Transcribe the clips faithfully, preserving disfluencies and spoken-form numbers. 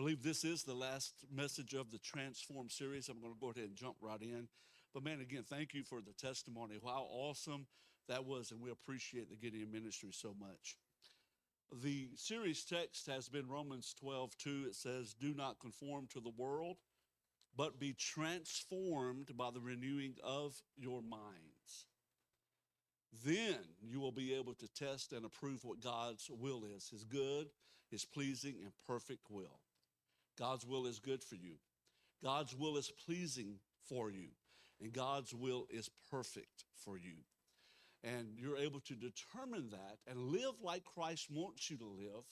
believe this is the last message of the Transform series. I'm going to go ahead and jump right in. But man, again, thank you for the testimony. How awesome that was, and we appreciate the Gideon ministry so much. The series text has been Romans twelve two. It says, do not conform to the world, but be transformed by the renewing of your minds. Then you will be able to test and approve what God's will is, his good, his pleasing, and perfect will. God's will is good for you. God's will is pleasing for you. And God's will is perfect for you. And you're able to determine that and live like Christ wants you to live.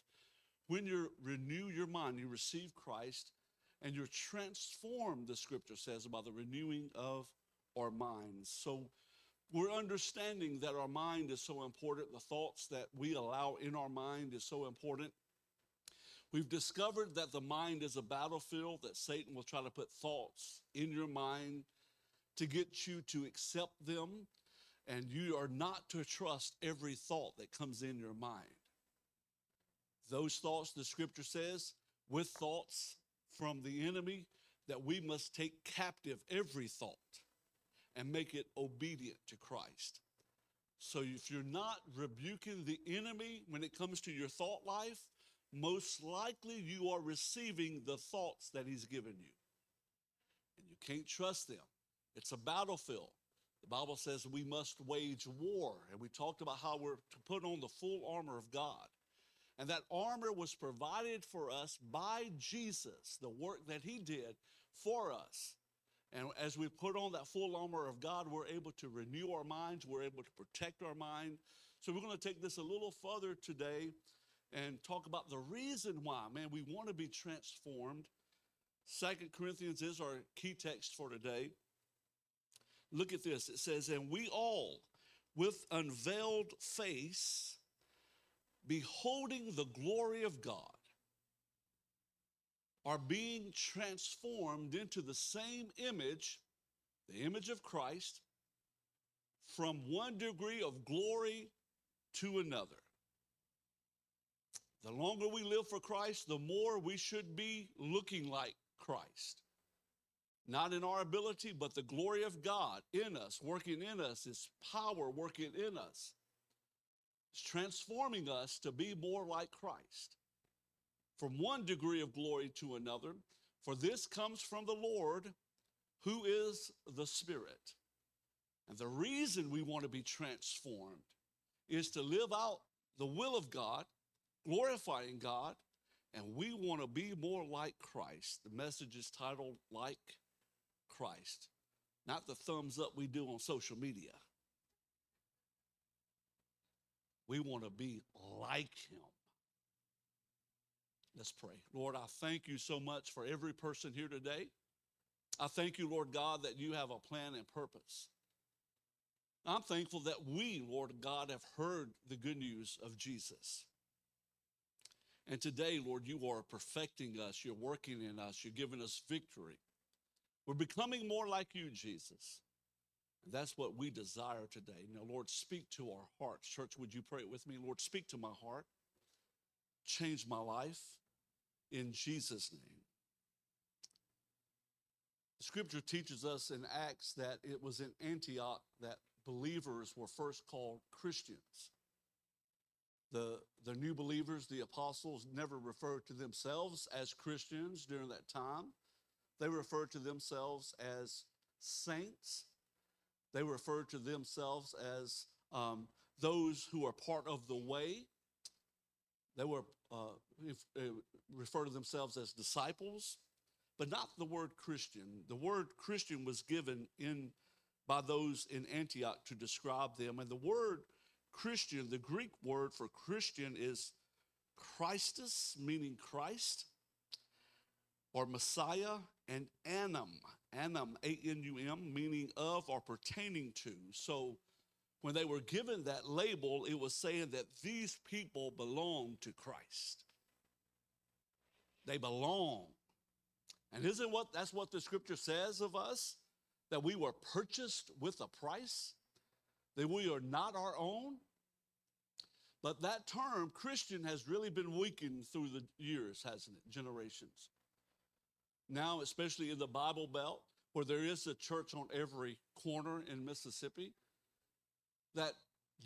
When you renew your mind, you receive Christ, and you're transformed, the scripture says, by the renewing of our minds. So we're understanding that our mind is so important. The thoughts that we allow in our mind is so important. We've discovered that the mind is a battlefield, that Satan will try to put thoughts in your mind to get you to accept them, and you are not to trust every thought that comes in your mind. Those thoughts, the scripture says, with thoughts from the enemy, that we must take captive every thought and make it obedient to Christ. So if you're not rebuking the enemy when it comes to your thought life, most likely you are receiving the thoughts that he's given you. And you can't trust them. It's a battlefield. The Bible says we must wage war. And we talked about how we're to put on the full armor of God. And that armor was provided for us by Jesus, the work that he did for us. And as we put on that full armor of God, we're able to renew our minds. We're able to protect our mind. So we're going to take this a little further today and talk about the reason why, man, we want to be transformed. Second Corinthians is our key text for today. Look at this. It says, and we all, with unveiled face, beholding the glory of God, are being transformed into the same image, the image of Christ, from one degree of glory to another. The longer we live for Christ, the more we should be looking like Christ. Not in our ability, but the glory of God in us, working in us, his power working in us. It's transforming us to be more like Christ. From one degree of glory to another, for this comes from the Lord, who is the Spirit. And the reason we want to be transformed is to live out the will of God, glorifying God, and we want to be more like Christ. The message is titled, Like Christ, not the thumbs up we do on social media. We want to be like him. Let's pray. Lord, I thank you so much for every person here today. I thank you, Lord God, that you have a plan and purpose. I'm thankful that we, Lord God, have heard the good news of Jesus. And today, Lord, you are perfecting us. You're working in us. You're giving us victory. We're becoming more like you, Jesus. And that's what we desire today. Now, Lord, speak to our hearts. Church, would you pray with me? Lord, speak to my heart. Change my life. In Jesus' name. The scripture teaches us in Acts that it was in Antioch that believers were first called Christians. The, the new believers, the apostles, never referred to themselves as Christians during that time. They referred to themselves as saints. They referred to themselves as um, those who are part of the way. They were uh, if, uh, refer to themselves as disciples, but not the word Christian. The word Christian was given in by those in Antioch to describe them. And the word Christian, the Greek word for Christian is Christus, meaning Christ, or Messiah, and Anum, Anum, A N U M, meaning of or pertaining to. So when they were given that label, it was saying that these people belong to Christ. They belong. And isn't what that's what the scripture says of us, that we were purchased with a price, that we are not our own? But that term, Christian, has really been weakened through the years, hasn't it? Generations. now, especially in the Bible Belt, where there is a church on every corner in Mississippi, that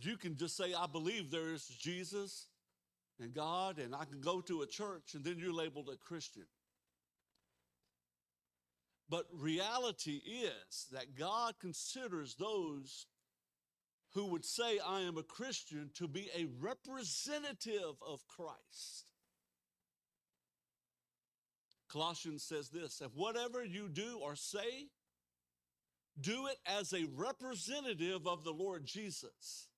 you can just say, I believe there is Jesus and God, and I can go to a church, and then you're labeled a Christian. But reality is that God considers those who would say, I am a Christian, to be a representative of Christ. Colossians says this, that whatever you do or say, do it as a representative of the Lord Jesus,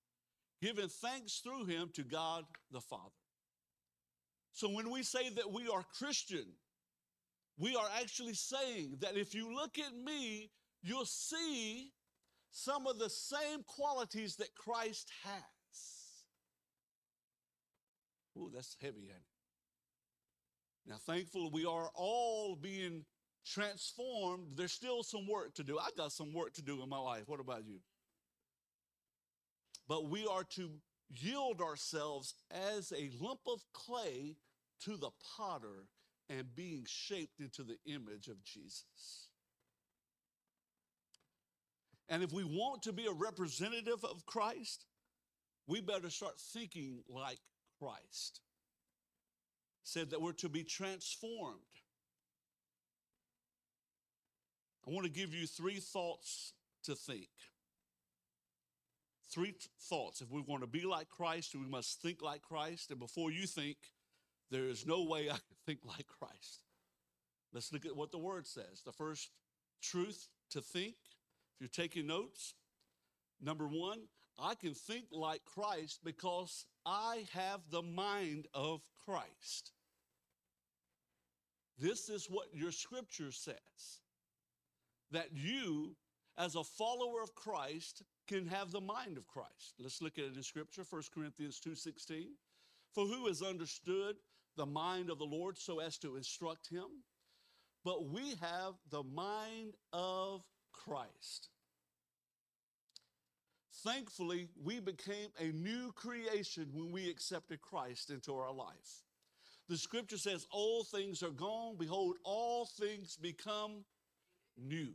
giving thanks through him to God the Father. So when we say that we are Christian, we are actually saying that if you look at me, you'll see some of the same qualities that Christ has. Ooh, that's heavy, ain't it? Now, thankfully, we are all being transformed. There's still some work to do. I got some work to do in my life. What about you? But we are to yield ourselves as a lump of clay to the potter and being shaped into the image of Jesus. And if we want to be a representative of Christ, we better start thinking like Christ. It said that we're to be transformed. I want to give you three thoughts to think. Three th- thoughts. If we want to be like Christ, we must think like Christ. And before you think, there is no way I can think like Christ. Let's look at what the Word says. The first truth to think, if you're taking notes, number one, I can think like Christ because I have the mind of Christ. This is what your scripture says, that you, as a follower of Christ, can have the mind of Christ. Let's look at it in scripture, First Corinthians two sixteen. For who has understood the mind of the Lord so as to instruct him? But we have the mind of Christ. Thankfully, we became a new creation when we accepted Christ into our life. The scripture says, old things are gone. Behold, all things become new.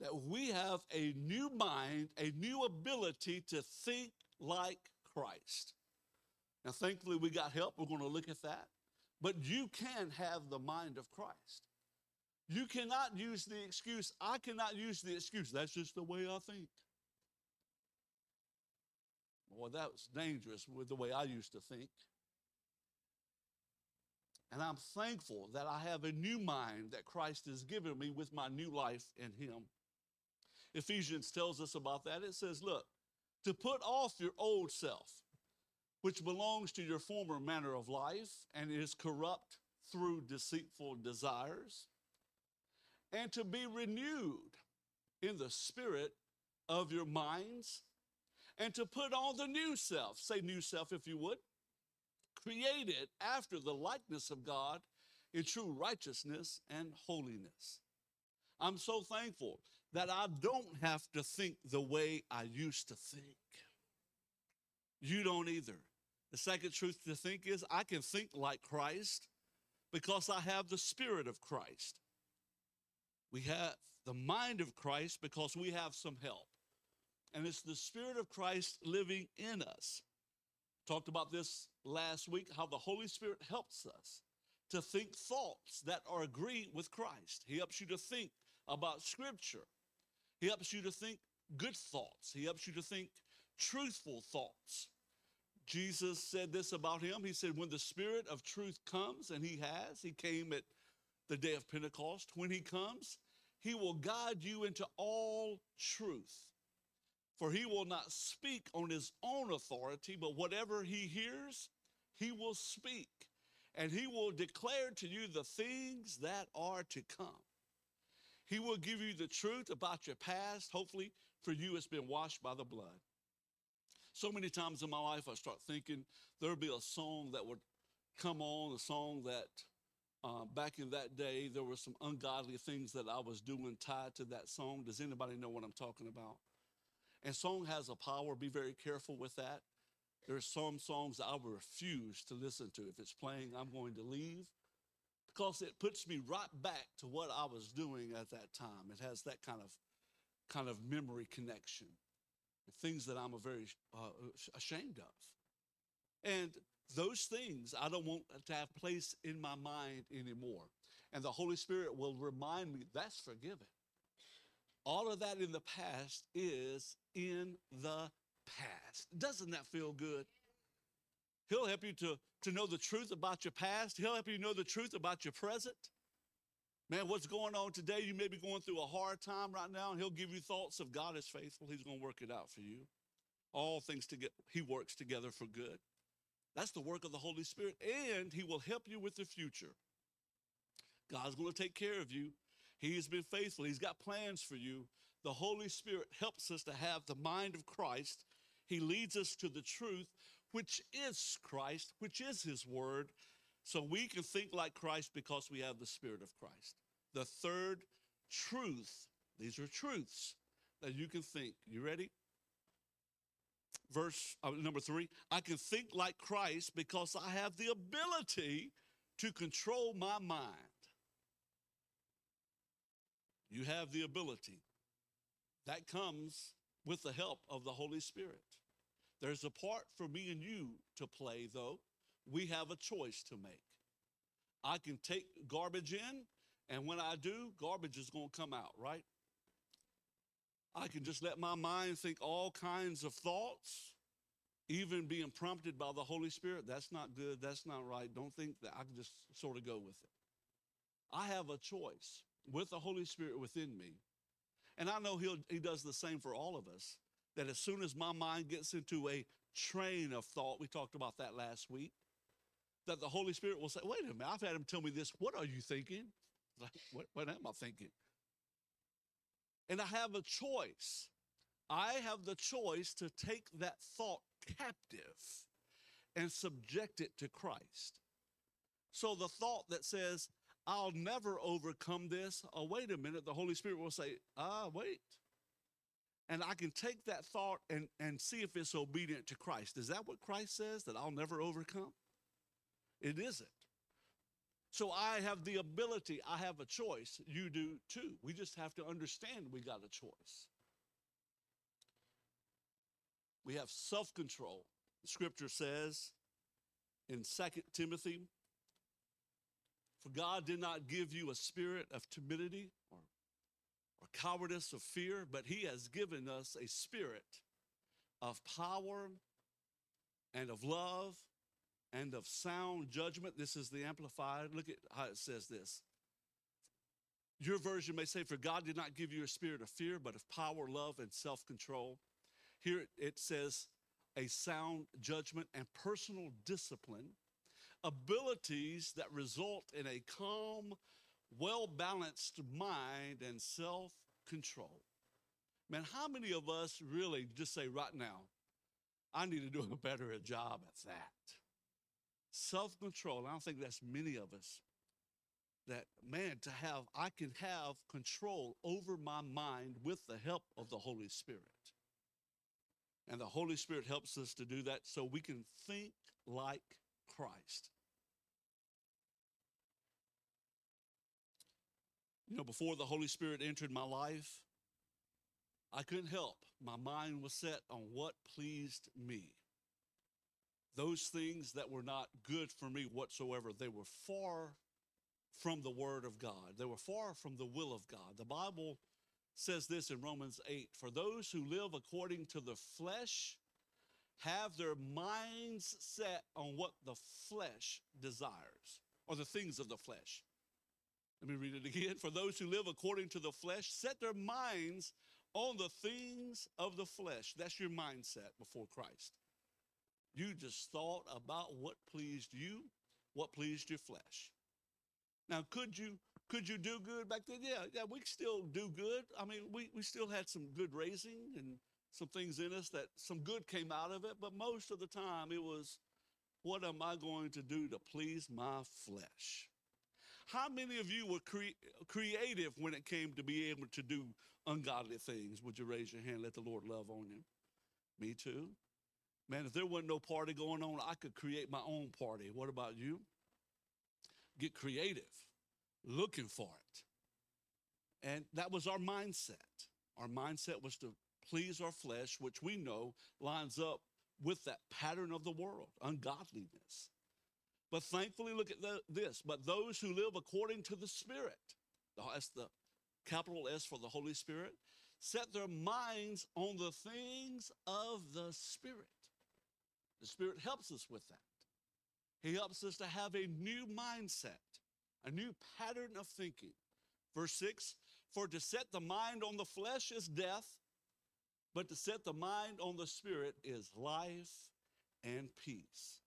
That we have a new mind, a new ability to think like Christ. Now, thankfully, we got help. We're going to look at that. But you can have the mind of Christ. You cannot use the excuse. I cannot use the excuse. That's just the way I think. Well, that was dangerous with the way I used to think. And I'm thankful that I have a new mind that Christ has given me with my new life in him. Ephesians tells us about that. It says, look, to put off your old self, which belongs to your former manner of life and is corrupt through deceitful desires, and to be renewed in the spirit of your minds, and to put on the new self, say new self if you would, created after the likeness of God in true righteousness and holiness. I'm so thankful that I don't have to think the way I used to think. You don't either. The second truth to think is I can think like Christ because I have the spirit of Christ. We have the mind of Christ because we have some help. And it's the Spirit of Christ living in us. Talked about this last week, how the Holy Spirit helps us to think thoughts that are agreed with Christ. He helps you to think about Scripture. He helps you to think good thoughts. He helps you to think truthful thoughts. Jesus said this about him. He said, when the Spirit of truth comes, and he has, he came at the day of Pentecost, when he comes, he will guide you into all truth. For he will not speak on his own authority, but whatever he hears, he will speak. And he will declare to you the things that are to come. He will give you the truth about your past. Hopefully, for you, it's been washed by the blood. So many times in my life, I start thinking there'll be a song that would come on, a song that Uh, back in that day, there were some ungodly things that I was doing tied to that song. Does anybody know what I'm talking about? And song has a power. Be very careful with that. There are some songs I refuse to listen to. If it's playing, I'm going to leave because it puts me right back to what I was doing at that time. It has that kind of kind of memory connection, things that I'm a very uh, ashamed of. And those things I don't want to have place in my mind anymore. And the Holy Spirit will remind me that's forgiven. All of that in the past is in the past. Doesn't that feel good? He'll help you to, to know the truth about your past. He'll help you know the truth about your present. Man, what's going on today? You may be going through a hard time right now, and he'll give you thoughts of God is faithful. He's going to work it out for you. All things together, he works together for good. That's the work of the Holy Spirit, and he will help you with the future. God's going to take care of you. He has been faithful. He's got plans for you. The Holy Spirit helps us to have the mind of Christ. He leads us to the truth, which is Christ, which is his word, so we can think like Christ because we have the Spirit of Christ. The third truth, these are truths that you can think. You ready? Verse uh, number three, I can think like Christ because I have the ability to control my mind. You have the ability. That comes with the help of the Holy Spirit. There's a part for me and you to play, though. We have a choice to make. I can take garbage in, and when I do, garbage is going to come out, right? I can just let my mind think all kinds of thoughts, even being prompted by the Holy Spirit. That's not good. That's not right. Don't think that. I can just sort of go with it. I have a choice with the Holy Spirit within me. And I know he'll, he does the same for all of us, that as soon as my mind gets into a train of thought, we talked about that last week, that the Holy Spirit will say, wait a minute, I've had him tell me this. What are you thinking? Like, what, what am I thinking? And I have a choice. I have the choice to take that thought captive and subject it to Christ. So the thought that says, I'll never overcome this. Oh, wait a minute. The Holy Spirit will say, ah, wait. And I can take that thought and, and see if it's obedient to Christ. Is that what Christ says, that I'll never overcome? It isn't. So I have the ability. I have a choice. You do too. We just have to understand we got a choice. We have self-control. Scripture says in Second Timothy, for God did not give you a spirit of timidity or, or cowardice or fear, but he has given us a spirit of power and of love and of sound judgment. This is the Amplified. Look at how it says this. Your version may say, for God did not give you a spirit of fear, but of power, love, and self-control. Here it says a sound judgment and personal discipline. Abilities that result in a calm, well-balanced mind and self-control. Man, how many of us really just say right now, I need to do a better job at that? Self-control, I don't think that's many of us. That, man, to have, I can have control over my mind with the help of the Holy Spirit. And the Holy Spirit helps us to do that so we can think like Christ. You know, before the Holy Spirit entered my life, I couldn't help. My mind was set on what pleased me. Those things that were not good for me whatsoever, they were far from the Word of God. They were far from the will of God. The Bible says this in Romans eight, for those who live according to the flesh have their minds set on what the flesh desires, or the things of the flesh. Let me read it again. For those who live according to the flesh, set their minds on the things of the flesh. That's your mindset before Christ. You just thought about what pleased you, what pleased your flesh. Now, could you could you do good back then? Yeah, yeah, we still do good. I mean, we, we still had some good raising and some things in us that some good came out of it, but most of the time it was, what am I going to do to please my flesh? How many of you were cre- creative when it came to be able to do ungodly things? Would you raise your hand, let the Lord love on you? Me too. Man, if there wasn't no party going on, I could create my own party. What about you? get creative looking for it. And that was our mindset. Our mindset was to please our flesh, which we know lines up with that pattern of the world, ungodliness. But thankfully, look at the, this. But those who live according to the Spirit, that's the capital S for the Holy Spirit, set their minds on the things of the Spirit. The Spirit helps us with that. He helps us to have a new mindset, a new pattern of thinking. Verse six, for to set the mind on the flesh is death, but to set the mind on the Spirit is life and peace.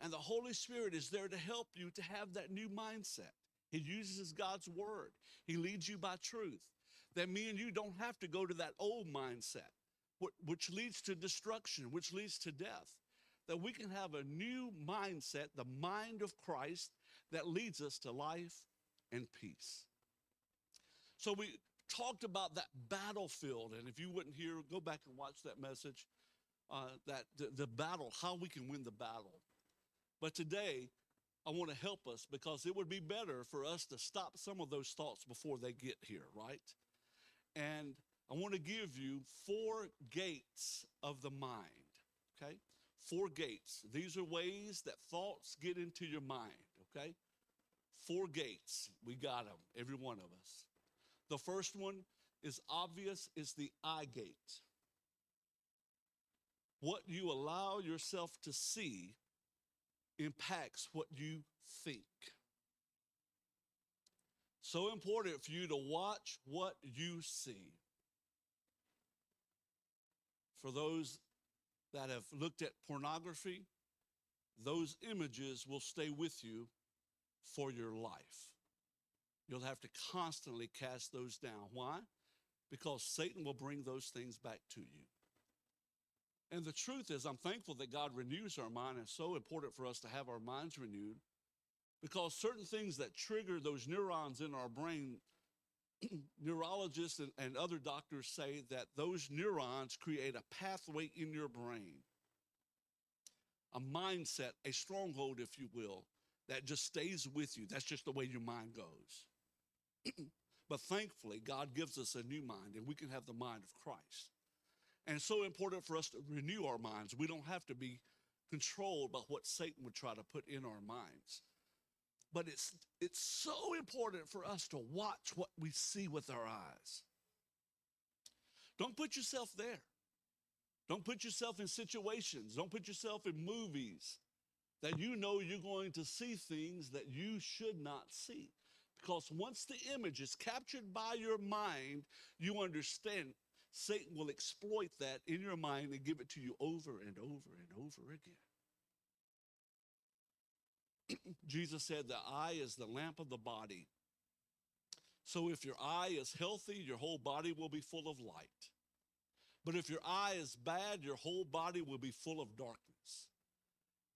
And the Holy Spirit is there to help you to have that new mindset. He uses God's word. He leads you by truth. That me and you don't have to go to that old mindset, which leads to destruction, which leads to death. That we can have a new mindset, the mind of Christ, that leads us to life and peace. So we talked about that battlefield, and if you wouldn't hear, go back and watch that message, uh, that the, the battle, how we can win the battle. But today, I want to help us because it would be better for us to stop some of those thoughts before they get here, right? And I want to give you four gates of the mind, okay? Four gates. These are ways that thoughts get into your mind, okay? Four gates. We got them, every one of us. The first one is obvious. It's the eye gate. What you allow yourself to see impacts what you think. So important for you to watch what you see. For those that have looked at pornography, those images will stay with you for your life. You'll have to constantly cast those down. Why? Because Satan will bring those things back to you. And the truth is, I'm thankful that God renews our mind. It's so important for us to have our minds renewed because certain things that trigger those neurons in our brain, neurologists and, and other doctors say that those neurons create a pathway in your brain, a mindset, a stronghold, if you will, that just stays with you. That's just the way your mind goes. But thankfully, God gives us a new mind, and we can have the mind of Christ. And it's so important for us to renew our minds. We don't have to be controlled by what Satan would try to put in our minds. But it's, it's so important for us to watch what we see with our eyes. Don't put yourself there. Don't put yourself in situations. Don't put yourself in movies that you know you're going to see things that you should not see. Because once the image is captured by your mind, you understand Satan will exploit that in your mind and give it to you over and over and over again. Jesus said the eye is the lamp of the body. So if your eye is healthy, your whole body will be full of light. But if your eye is bad, your whole body will be full of darkness.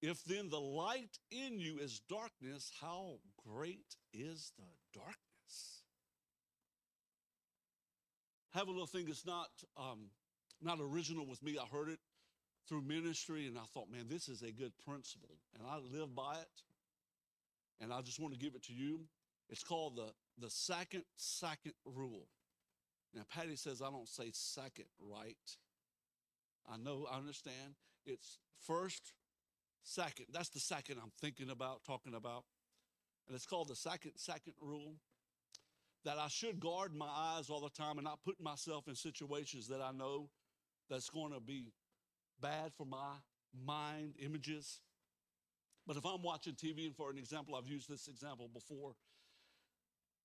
If then the light in you is darkness, how great is the darkness? Have a little thing that's not, um, not original with me. I heard it through ministry, and I thought, man, this is a good principle. And I live by it, and I just want to give it to you. It's called the, the second, second rule. Now, Patty says I don't say second right. I know, I understand. It's first, second. That's the second I'm thinking about, talking about. And it's called the second, second rule. That I should guard my eyes all the time and not put myself in situations that I know that's going to be bad for my mind, images. But if I'm watching T V, and for an example, I've used this example before,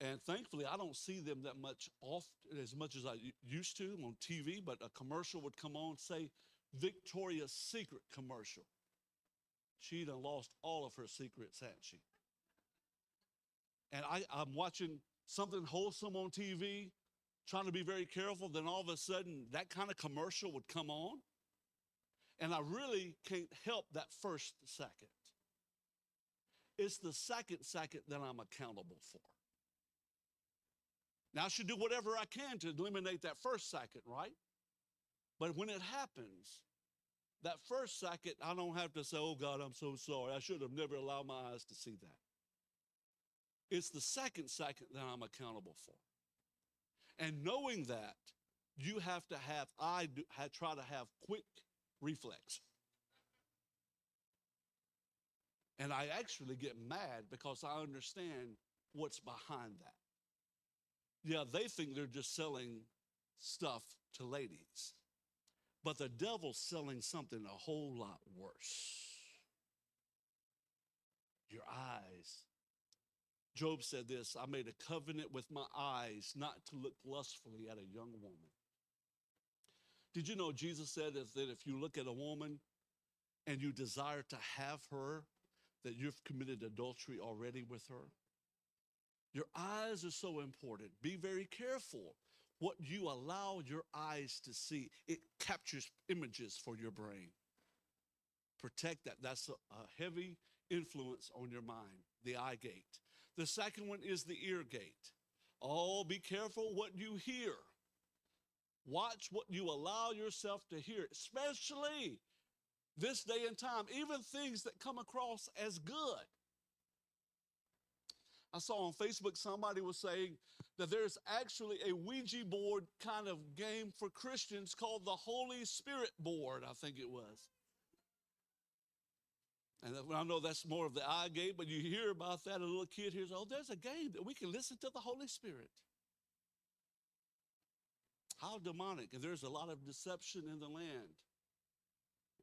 and thankfully I don't see them that much off as much as I used to on T V, but a commercial would come on, say, Victoria's Secret commercial. She done lost all of her secrets, hadn't she? And I, I'm watching something wholesome on T V, trying to be very careful, then all of a sudden that kind of commercial would come on, and I really can't help that first second. It's the second second that I'm accountable for. Now, I should do whatever I can to eliminate that first second, right? But when it happens, that first second, I don't have to say, oh, God, I'm so sorry. I should have never allowed my eyes to see that. It's the second second that I'm accountable for. And knowing that, you have to have, I, do, I try to have quick reflex. And I actually get mad because I understand what's behind that. Yeah, they think they're just selling stuff to ladies. But the devil's selling something a whole lot worse. Your eyes. Job said this, I made a covenant with my eyes not to look lustfully at a young woman. Did you know Jesus said that if you look at a woman and you desire to have her, that you've committed adultery already with her? Your eyes are so important. Be very careful what you allow your eyes to see. It captures images for your brain. Protect that. That's a, a heavy influence on your mind, the eye gate. The second one is the ear gate. Oh, be careful what you hear. Watch what you allow yourself to hear, especially this day and time, even things that come across as good. I saw on Facebook somebody was saying that there's actually a Ouija board kind of game for Christians called the Holy Spirit board, I think it was. And I know that's more of the eye gate, but you hear about that, a little kid hears, oh, there's a game that we can listen to the Holy Spirit. How demonic, and there's a lot of deception in the land.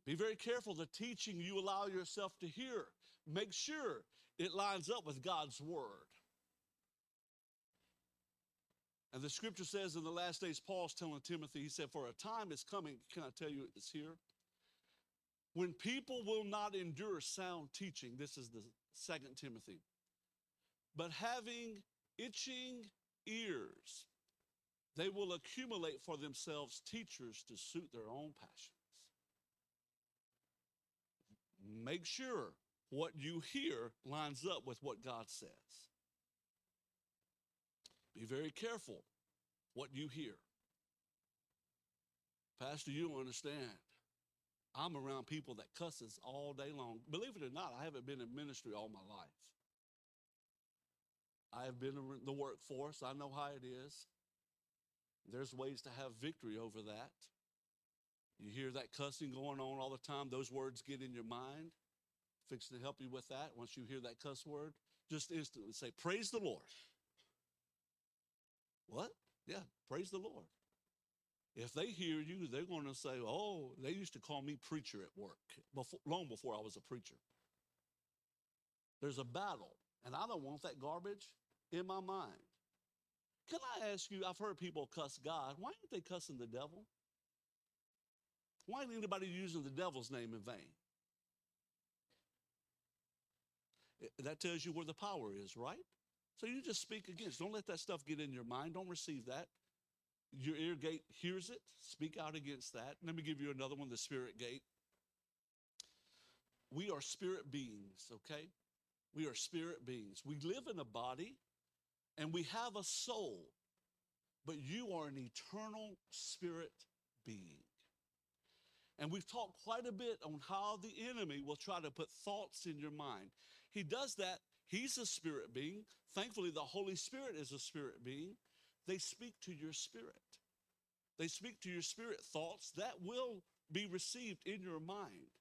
Be very careful the teaching you allow yourself to hear. Make sure it lines up with God's word. And the scripture says in the last days, Paul's telling Timothy, he said, for a time is coming, can I tell you it's here? When people will not endure sound teaching, this is the second Timothy, but having itching ears, they will accumulate for themselves teachers to suit their own passions. Make sure what you hear lines up with what God says. Be very careful what you hear. Pastor, you don't understand. I'm around people that cusses all day long. Believe it or not, I haven't been in ministry all my life. I have been in the workforce. I know how it is. There's ways to have victory over that. You hear that cussing going on all the time. Those words get in your mind. Fixing to help you with that. Once you hear that cuss word, just instantly say, praise the Lord. What? Yeah, praise the Lord. If they hear you, they're going to say, oh, they used to call me preacher at work, before, long before I was a preacher. There's a battle, and I don't want that garbage in my mind. Can I ask you, I've heard people cuss God. Why aren't they cussing the devil? Why ain't anybody using the devil's name in vain? That tells you where the power is, right? So you just speak against. Don't let that stuff get in your mind. Don't receive that. Your ear gate hears it. Speak out against that. Let me give you another one, the spirit gate. We are spirit beings, okay? We are spirit beings. We live in a body, and we have a soul, but you are an eternal spirit being. And we've talked quite a bit on how the enemy will try to put thoughts in your mind. He does that. He's a spirit being. Thankfully, the Holy Spirit is a spirit being. They speak to your spirit. They speak to your spirit thoughts that will be received in your mind.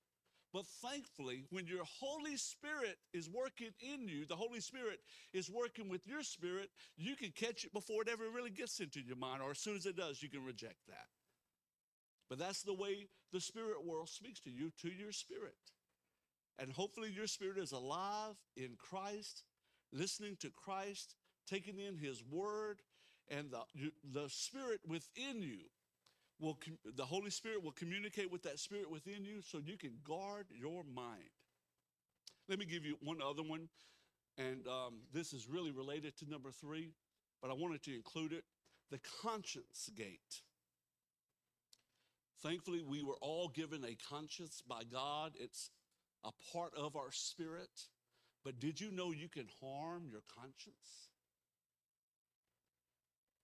But thankfully, when your Holy Spirit is working in you, the Holy Spirit is working with your spirit, you can catch it before it ever really gets into your mind, or as soon as it does, you can reject that. But that's the way the spirit world speaks to you, to your spirit. And hopefully your spirit is alive in Christ, listening to Christ, taking in his word, and the, the spirit within you will, the Holy Spirit will communicate with that spirit within you so you can guard your mind. Let me give you one other one, and um, this is really related to number three, but I wanted to include it, the conscience gate. Thankfully, we were all given a conscience by God. It's a part of our spirit, but did you know you can harm your conscience?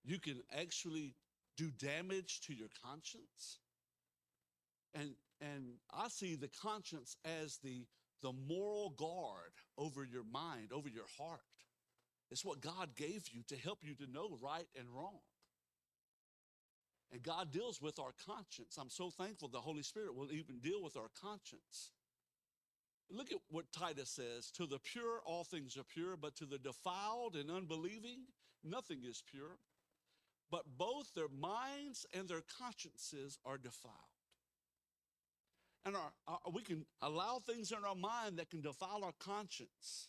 You can actually do damage to your conscience. And, and I see the conscience as the, the moral guard over your mind, over your heart. It's what God gave you to help you to know right and wrong. And God deals with our conscience. I'm so thankful the Holy Spirit will even deal with our conscience. Look at what Titus says. To the pure, all things are pure, but to the defiled and unbelieving, nothing is pure. But both their minds and their consciences are defiled. And our, our, we can allow things in our mind that can defile our conscience.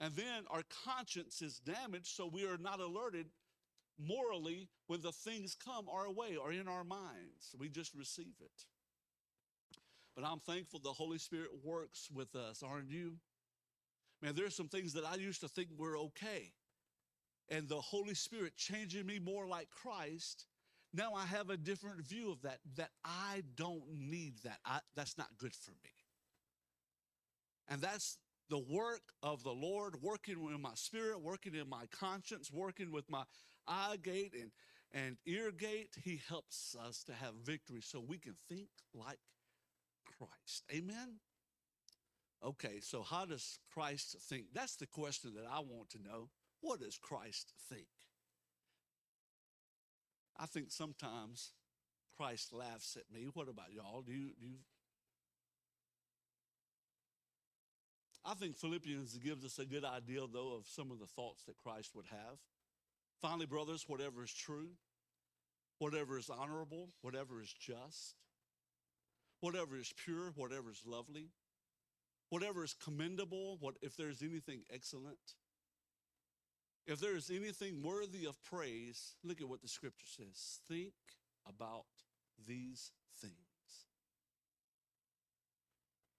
And then our conscience is damaged, so we are not alerted morally when the things come our way or in our minds. We just receive it. But I'm thankful the Holy Spirit works with us, aren't you? Man, there's some things that I used to think were okay. And the Holy Spirit changing me more like Christ, now I have a different view of that, that I don't need that. I, that's not good for me. And that's the work of the Lord, working in my spirit, working in my conscience, working with my eye gate and, and ear gate. He helps us to have victory so we can think like Christ. Amen? Okay, so how does Christ think? That's the question that I want to know. What does Christ think? I think sometimes Christ laughs at me. What about y'all? Do you, do you? I think Philippians gives us a good idea, though, of some of the thoughts that Christ would have. Finally, brothers, whatever is true, whatever is honorable, whatever is just, whatever is pure, whatever is lovely, whatever is commendable, what, if there's anything excellent, if there is anything worthy of praise, look at what the scripture says. Think about these things.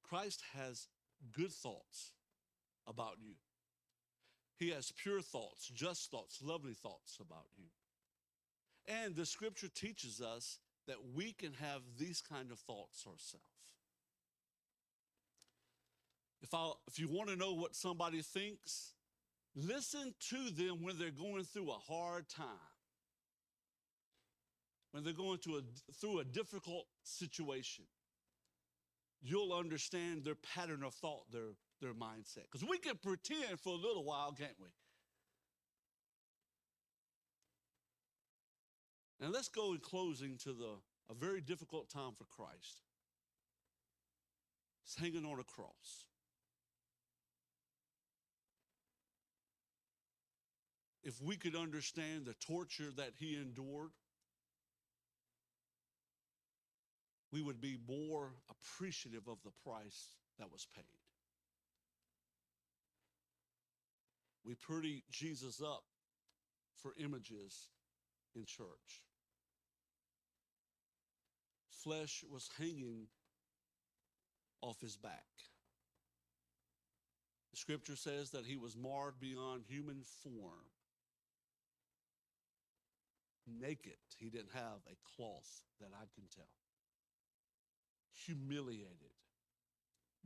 Christ has good thoughts about you. He has pure thoughts, just thoughts, lovely thoughts about you. And the scripture teaches us that we can have these kind of thoughts ourselves. If, I, if you want to know what somebody thinks, listen to them when they're going through a hard time, when they're going to a, through a difficult situation. You'll understand their pattern of thought, their, their mindset. Because we can pretend for a little while, can't we? And let's go in closing to the a very difficult time for Christ. He's hanging on a cross. If we could understand the torture that he endured, we would be more appreciative of the price that was paid. We pretty Jesus up for images in church. Flesh was hanging off his back. The scripture says that he was marred beyond human form. Naked, he didn't have a cloth that I can tell. Humiliated,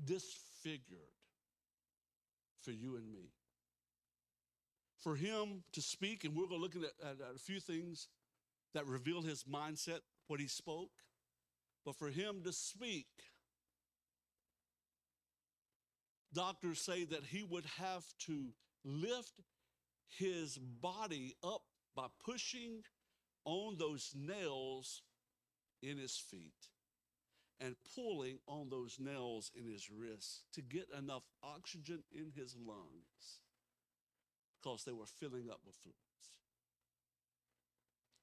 disfigured for you and me. For him to speak, and we're going to look at, at, at a few things that reveal his mindset, what he spoke, but for him to speak, doctors say that he would have to lift his body up by pushing on those nails in his feet and pulling on those nails in his wrists to get enough oxygen in his lungs because they were filling up with fluids.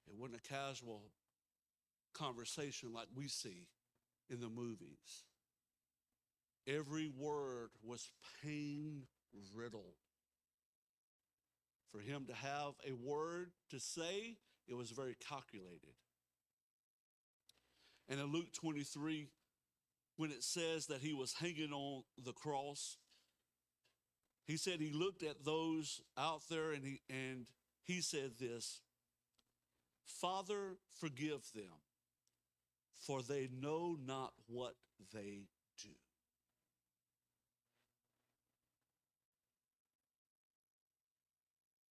It wasn't a casual conversation like we see in the movies. Every word was pain-riddled. For him to have a word to say, it was very calculated. And in Luke twenty-three, when it says that he was hanging on the cross, he said he looked at those out there and he, and he said this, "Father, forgive them, for they know not what they do."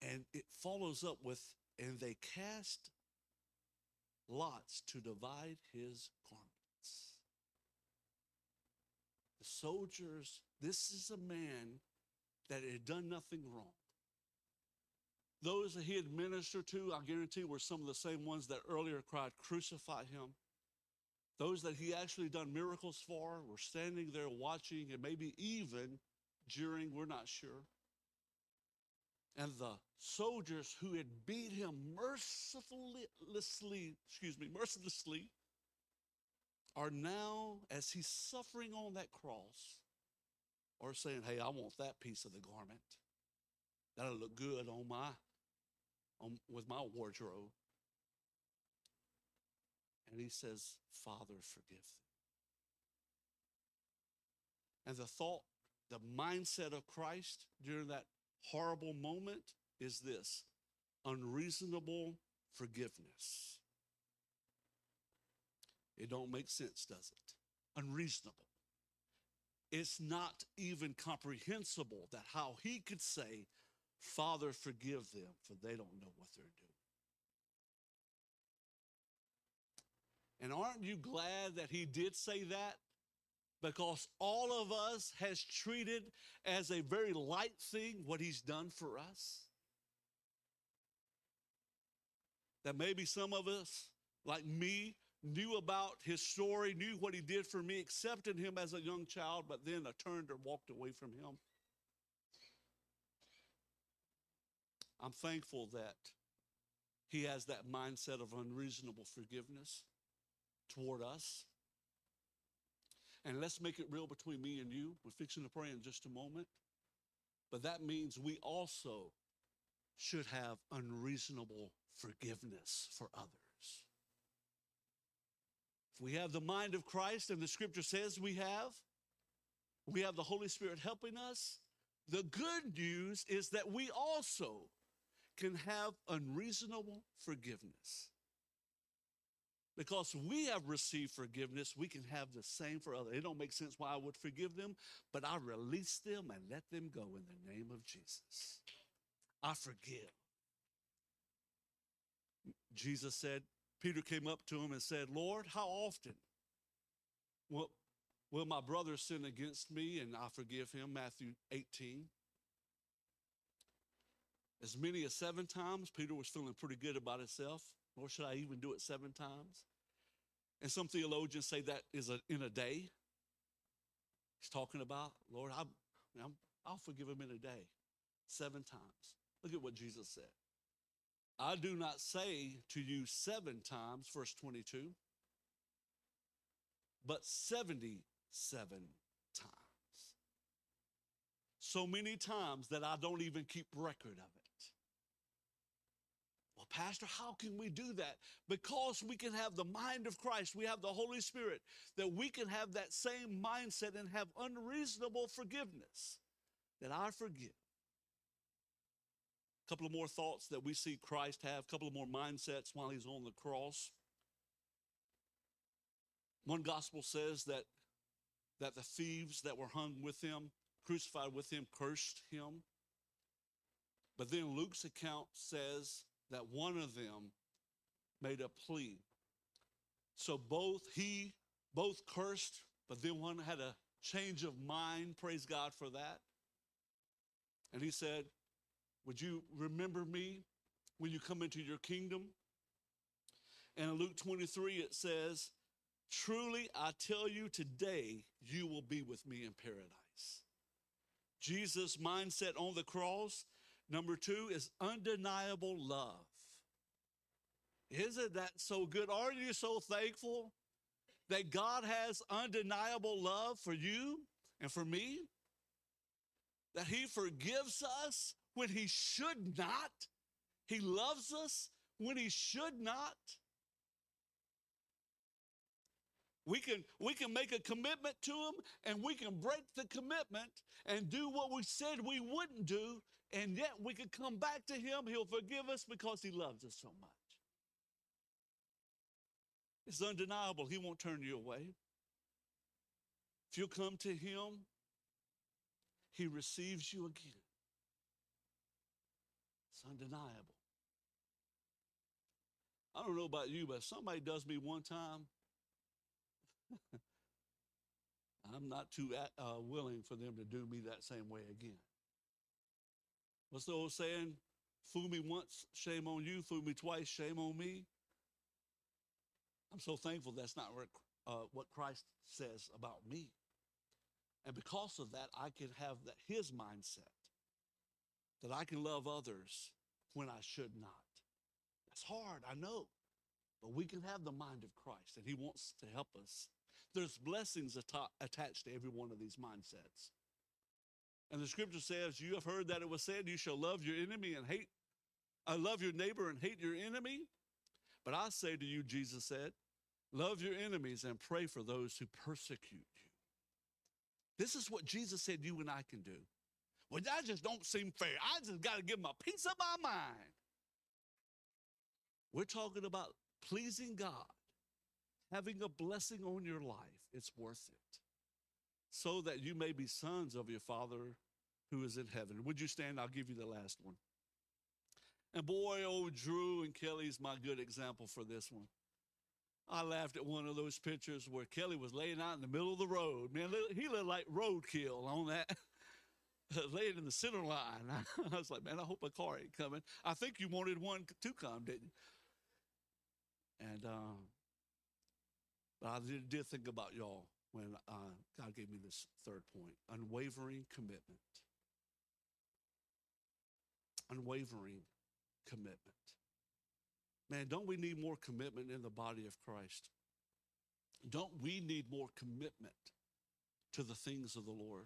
And it follows up with, and they cast lots to divide his garments. The soldiers, this is a man that had done nothing wrong. Those that he had ministered to, I guarantee, were some of the same ones that earlier cried, "Crucify him." Those that he actually done miracles for were standing there watching and maybe even jeering, we're not sure. And the soldiers who had beat him mercilessly, excuse me, mercilessly, are now, as he's suffering on that cross, are saying, hey, I want that piece of the garment. That'll look good on my, on, with my wardrobe. And he says, Father, forgive them. And the thought, the mindset of Christ during that horrible moment is this, unreasonable forgiveness. It don't make sense, does it? Unreasonable. It's not even comprehensible that how he could say, Father, forgive them, for they don't know what they're doing. And aren't you glad that he did say that? Because all of us has treated as a very light thing what he's done for us. That maybe some of us, like me, knew about his story, knew what he did for me, accepted him as a young child, but then I turned and walked away from him. I'm thankful that he has that mindset of unreasonable forgiveness toward us. And let's make it real between me and you. We're fixing to pray in just a moment. But that means we also should have unreasonable forgiveness for others. If we have the mind of Christ, and the scripture says we have, we have the Holy Spirit helping us. The good news is that we also can have unreasonable forgiveness. Because we have received forgiveness, we can have the same for others. It don't make sense why I would forgive them, but I release them and let them go in the name of Jesus. I forgive. Jesus said, Peter came up to him and said, Lord, how often will, will my brother sin against me and I forgive him? Matthew eighteen. As many as seven times, Peter was feeling pretty good about himself. Or should I even do it seven times? And some theologians say that is a, in a day. He's talking about, Lord, I, I'm, I'll forgive him in a day, seven times. Look at what Jesus said. I do not say to you seven times, verse twenty-two, but seventy-seven times. So many times that I don't even keep record of it. Well, Pastor, how can we do that? Because we can have the mind of Christ. We have the Holy Spirit, that we can have that same mindset and have unreasonable forgiveness, that I forgive. A couple of more thoughts that we see Christ have, a couple of more mindsets while he's on the cross. One gospel says that, that the thieves that were hung with him, crucified with him, cursed him. But then Luke's account says that one of them made a plea. So both he, both cursed, but then one had a change of mind, praise God for that. And he said, would you remember me when you come into your kingdom? And in Luke twenty-three, it says, truly, I tell you today, you will be with me in paradise. Jesus' mindset on the cross. Number two is undeniable love. Isn't that so good? Aren't you so thankful that God has undeniable love for you and for me? That he forgives us when he should not. He loves us when he should not. We can, we can make a commitment to him, and we can break the commitment and do what we said we wouldn't do, and yet we can come back to him. He'll forgive us because he loves us so much. It's undeniable. He won't turn you away. If you come to him, he receives you again. It's undeniable. I don't know about you, but if somebody does me one time, I'm not too uh, willing for them to do me that same way again. What's the old saying? Fool me once, shame on you. Fool me twice, shame on me. I'm so thankful that's not what, uh, what Christ says about me. And because of that, I can have that his mindset, that I can love others when I should not. That's hard, I know, but we can have the mind of Christ, and he wants to help us. There's blessings at- attached to every one of these mindsets. And the scripture says, you have heard that it was said, you shall love your enemy and hate, I uh, love your neighbor and hate your enemy. But I say to you, Jesus said, love your enemies and pray for those who persecute you. This is what Jesus said you and I can do. Well, that just don't seem fair. I just got to give them a piece of my mind. We're talking about pleasing God, having a blessing on your life. It's worth it. So that you may be sons of your Father who is in heaven. Would you stand? I'll give you the last one. And boy, old Drew and Kelly's my good example for this one. I laughed at one of those pictures where Kelly was laying out in the middle of the road. Man, he looked like roadkill on that, laying in the center line. I was like, man, I hope a car ain't coming. I think you wanted one to come, didn't you? And um, but I did, did think about y'all when uh, God gave me this third point, unwavering commitment. Unwavering commitment. Man, don't we need more commitment in the body of Christ? Don't we need more commitment to the things of the Lord?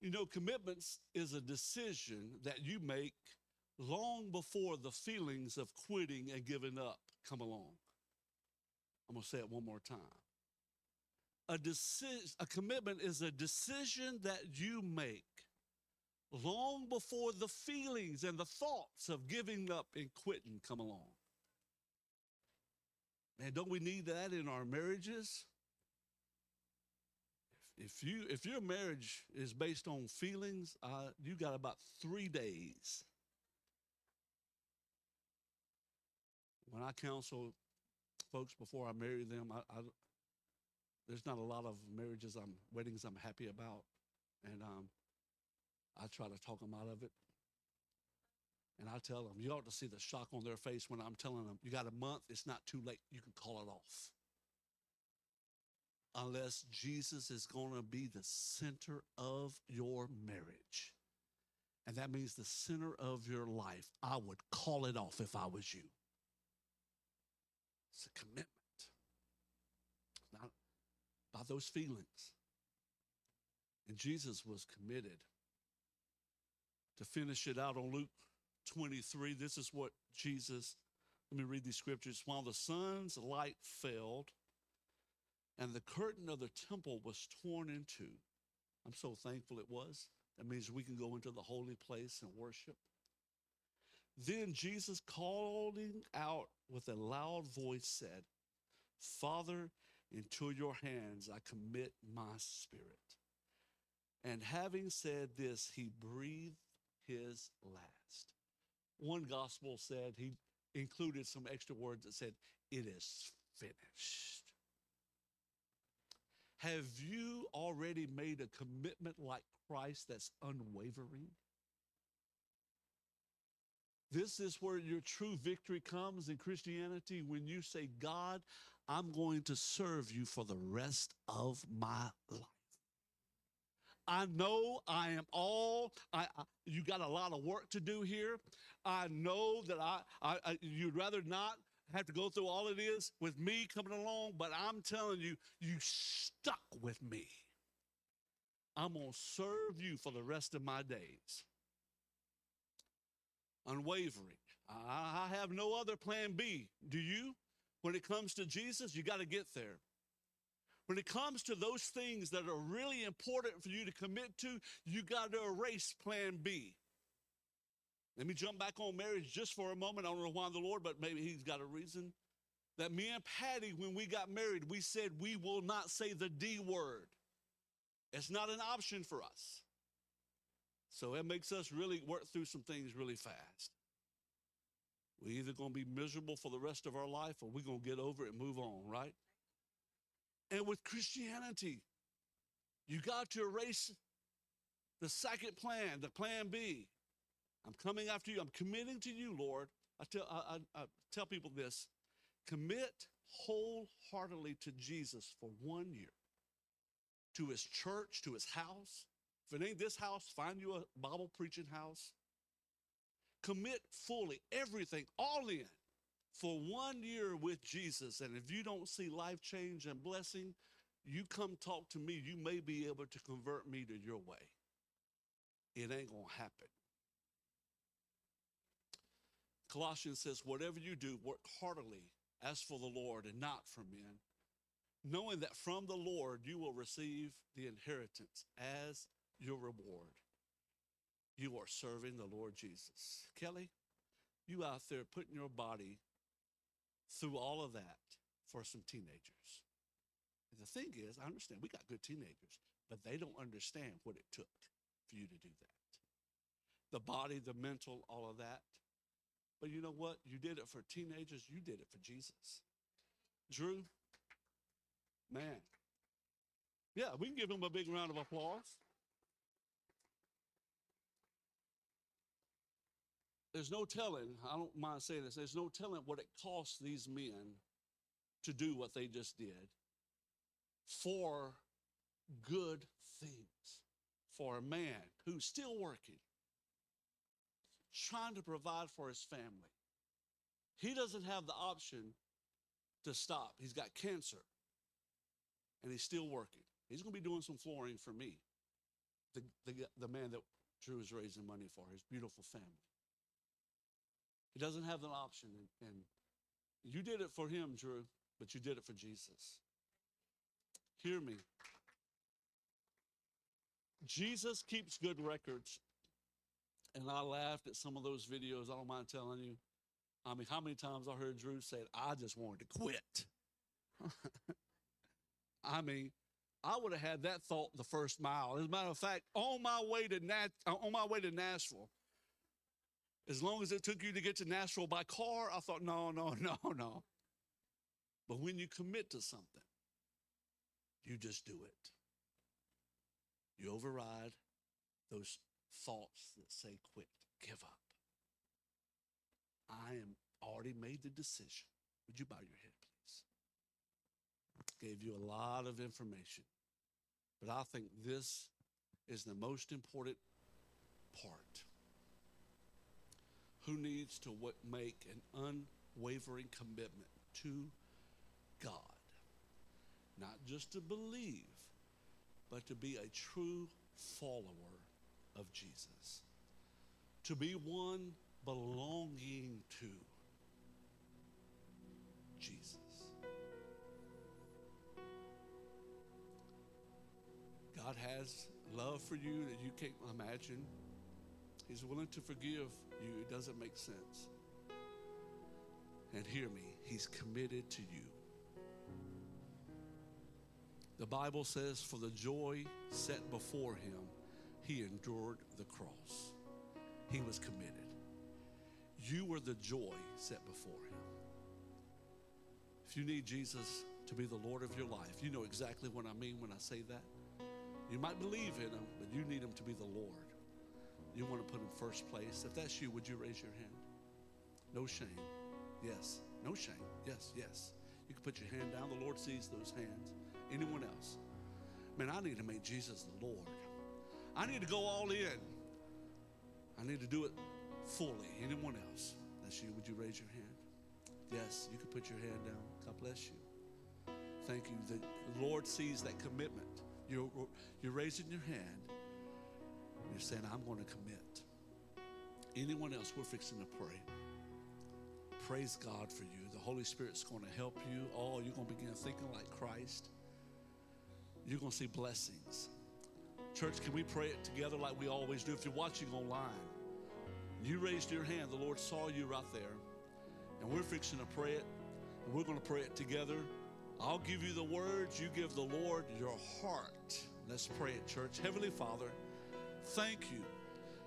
You know, commitments is a decision that you make long before the feelings of quitting and giving up come along. I'm going to say it one more time. A, deci- a commitment is a decision that you make long before the feelings and the thoughts of giving up and quitting come along. Man, don't we need that in our marriages? If you if your marriage is based on feelings, uh, you got about three days. When I counsel folks before I marry them, I, I, there's not a lot of marriages, I'm weddings I'm happy about, and um, I try to talk them out of it. And I tell them, you ought to see the shock on their face when I'm telling them, you got a month, it's not too late, you can call it off. Unless Jesus is going to be the center of your marriage. And that means the center of your life. I would call it off if I was you. It's a commitment. It's not by those feelings. And Jesus was committed. To finish it out on Luke twenty-three, this is what Jesus, let me read these scriptures. While the sun's light failed, and the curtain of the temple was torn in two. I'm so thankful it was. That means we can go into the holy place and worship. Then Jesus, calling out with a loud voice, said, Father, into your hands I commit my spirit. And having said this, he breathed his last. One gospel said, he included some extra words that said, it is finished. Have you already made a commitment like Christ that's unwavering? This is where your true victory comes in Christianity, when you say, God, I'm going to serve you for the rest of my life. I know I am all, I, I you got a lot of work to do here. I know that I, I, I you'd rather not have to go through all it is with me coming along, but I'm telling you, you stuck with me. I'm going to serve you for the rest of my days. Unwavering. I, I have no other plan B. Do you? When it comes to Jesus, you got to get there. When it comes to those things that are really important for you to commit to, you got to erase plan B. Let me jump back on marriage just for a moment. I don't know why the Lord, but maybe he's got a reason. That me and Patty, when we got married, we said we will not say the D word. It's not an option for us. So it makes us really work through some things really fast. We're either going to be miserable for the rest of our life or we're going to get over it and move on, right? And with Christianity, you got to erase the second plan, the plan B. I'm coming after you. I'm committing to you, Lord. I tell, I, I, I tell people this. Commit wholeheartedly to Jesus for one year, to his church, to his house. If it ain't this house, find you a Bible preaching house. Commit fully, everything, all in, for one year with Jesus. And if you don't see life change and blessing, you come talk to me. You may be able to convert me to your way. It ain't going to happen. Colossians says, whatever you do, work heartily as for the Lord and not for men, knowing that from the Lord you will receive the inheritance as your reward. You are serving the Lord Jesus. Kelly, you out there putting your body through all of that for some teenagers. And the thing is, I understand we got good teenagers, but they don't understand what it took for you to do that. The body, the mental, all of that. But you know what? You did it for teenagers. You did it for Jesus. Drew, man. Yeah, we can give him a big round of applause. There's no telling, I don't mind saying this, there's no telling what it costs these men to do what they just did for good things, for a man who's still working, trying to provide for his family. He doesn't have the option to stop. He's got cancer, and he's still working. He's going to be doing some flooring for me, the, the, the man that Drew is raising money for, his beautiful family. He doesn't have an option, and, and you did it for him, Drew, but you did it for Jesus. Hear me. Jesus keeps good records, and I laughed at some of those videos. I don't mind telling you. I mean, how many times I heard Drew say, I just wanted to quit. I mean, I would have had that thought the first mile. As a matter of fact, on my way to Nat- on my way to Nashville, as long as it took you to get to Nashville by car, I thought, no, no, no, no. But when you commit to something, you just do it. You override those thoughts that say, quit, give up. I am already made the decision. Would you bow your head, please? Gave you a lot of information, but I think this is the most important part. Who needs to what make an unwavering commitment to God, not just to believe, but to be a true follower of Jesus, to be one belonging to Jesus. God has love for you that you can't imagine. He's willing to forgive you. It doesn't make sense. And hear me, he's committed to you. The Bible says, for the joy set before him, he endured the cross. He was committed. You were the joy set before him. If you need Jesus to be the Lord of your life, you know exactly what I mean when I say that. You might believe in him, but you need him to be the Lord. You want to put him first place. If that's you, would you raise your hand? No shame. Yes. No shame. Yes, yes. You can put your hand down. The Lord sees those hands. Anyone else? Man, I need to make Jesus the Lord. I need to go all in. I need to do it fully. Anyone else? That's you. Would you raise your hand? Yes, you can put your hand down. God bless you. Thank you. The Lord sees that commitment. You're, you're raising your hand. You're saying, I'm going to commit. Anyone else, we're fixing to pray. Praise God for you. The Holy Spirit's going to help you. Oh, you're going to begin thinking like Christ. You're going to see blessings. Church, can we pray it together like we always do? If you're watching online, you raised your hand. The Lord saw you right there. And we're fixing to pray it. And we're going to pray it together. I'll give you the words. You give the Lord your heart. Let's pray it, church. Heavenly Father, thank you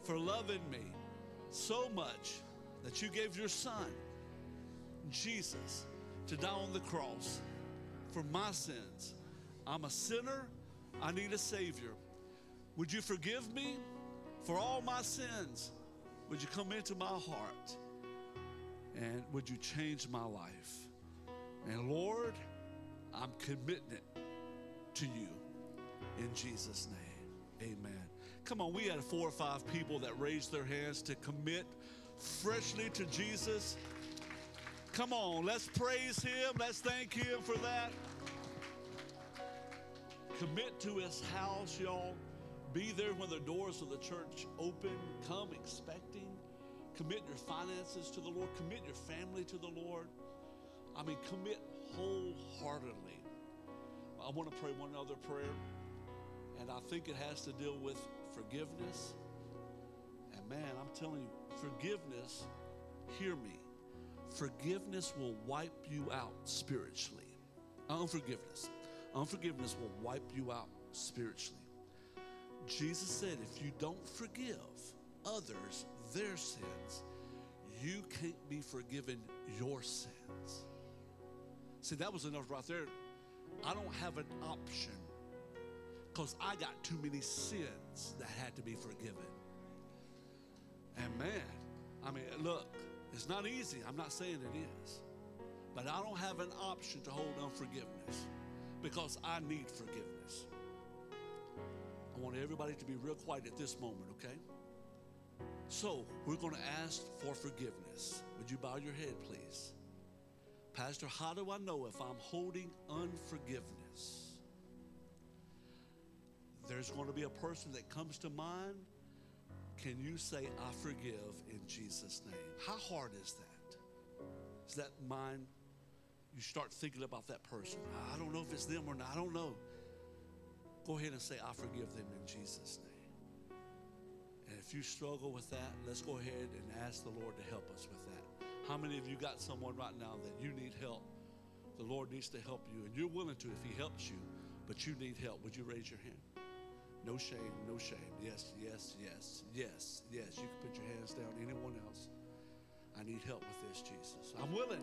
for loving me so much that you gave your son, Jesus, to die on the cross for my sins. I'm a sinner. I need a Savior. Would you forgive me for all my sins? Would you come into my heart? And would you change my life? And Lord, I'm committed to you. In Jesus' name, amen. Come on, we had four or five people that raised their hands to commit freshly to Jesus. Come on, let's praise him. Let's thank him for that. Commit to his house, y'all. Be there when the doors of the church open. Come expecting. Commit your finances to the Lord. Commit your family to the Lord. I mean, commit wholeheartedly. I want to pray one other prayer, and I think it has to deal with forgiveness. And man, I'm telling you, forgiveness, hear me, forgiveness will wipe you out spiritually. Unforgiveness. Unforgiveness will wipe you out spiritually. Jesus said, if you don't forgive others their sins, you can't be forgiven your sins. See, that was enough right there. I don't have an option because I got too many sins that had to be forgiven. And man, I mean, look, it's not easy. I'm not saying it is. But I don't have an option to hold unforgiveness because I need forgiveness. I want everybody to be real quiet at this moment, okay? So we're going to ask for forgiveness. Would you bow your head, please? Pastor, how do I know if I'm holding unforgiveness? There's going to be a person that comes to mind. Can you say, I forgive in Jesus' name? How hard is that? Is that mine? You start thinking about that person. I don't know if it's them or not. I don't know. Go ahead and say, I forgive them in Jesus' name. And if you struggle with that, let's go ahead and ask the Lord to help us with that. How many of you got someone right now that you need help? The Lord needs to help you, and you're willing to if he helps you, but you need help. Would you raise your hand? No shame, no shame. Yes, yes, yes, yes, yes. You can put your hands down. Anyone else? I need help with this, Jesus. I'm willing,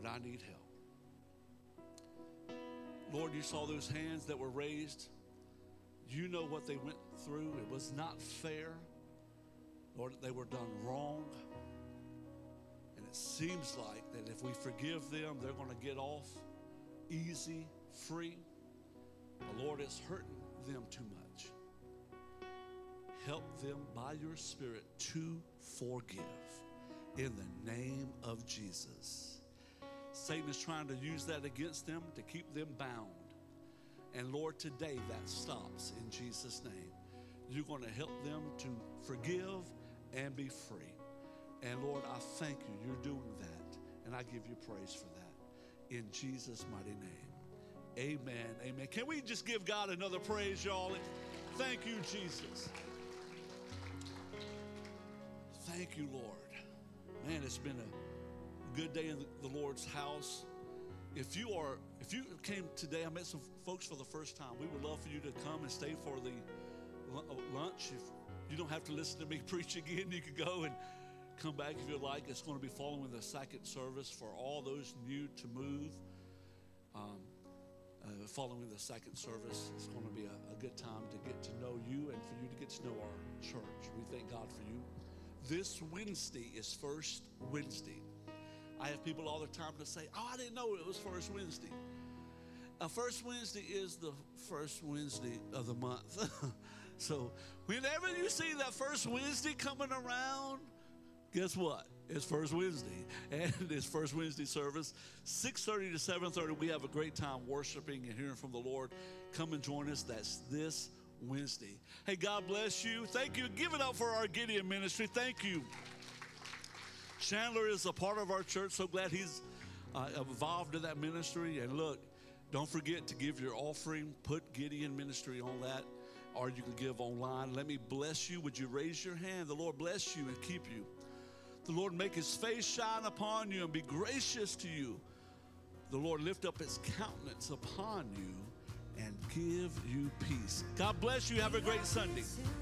but I need help. Lord, you saw those hands that were raised. You know what they went through. It was not fair. Lord, they were done wrong. And it seems like that if we forgive them, they're going to get off easy, free. But Lord, it's hurting them too much. Help them by your Spirit to forgive in the name of Jesus. Satan is trying to use that against them to keep them bound. And Lord, today that stops in Jesus' name. You're going to help them to forgive and be free. And Lord, I thank you. You're doing that. And I give you praise for that. In Jesus' mighty name. Amen, amen. Can we just give God another praise, y'all? Thank you, Jesus. Thank you, Lord. Man, it's been a good day in the Lord's house. If you are, if you came today, I met some folks for the first time. We would love for you to come and stay for the lunch. If you don't have to listen to me preach again, you could go and come back if you'd like. It's going to be following the second service for all those new to move. Um, Uh, following the second service, it's going to be a, a good time to get to know you and for you to get to know our church. We thank God for you. This Wednesday is First Wednesday. I have people all the time to say, oh, I didn't know it was First Wednesday. Uh, First Wednesday is the first Wednesday of the month. So whenever you see that First Wednesday coming around, guess what? It's First Wednesday, and it's First Wednesday service, six thirty to seven thirty. We have a great time worshiping and hearing from the Lord. Come and join us. That's this Wednesday. Hey, God bless you. Thank you. Give it up for our Gideon ministry. Thank you. Chandler is a part of our church. So glad he's uh, involved in that ministry. And look, don't forget to give your offering. Put Gideon ministry on that, or you can give online. Let me bless you. Would you raise your hand? The Lord bless you and keep you. The Lord make his face shine upon you and be gracious to you. The Lord lift up his countenance upon you and give you peace. God bless you. Have a great Sunday.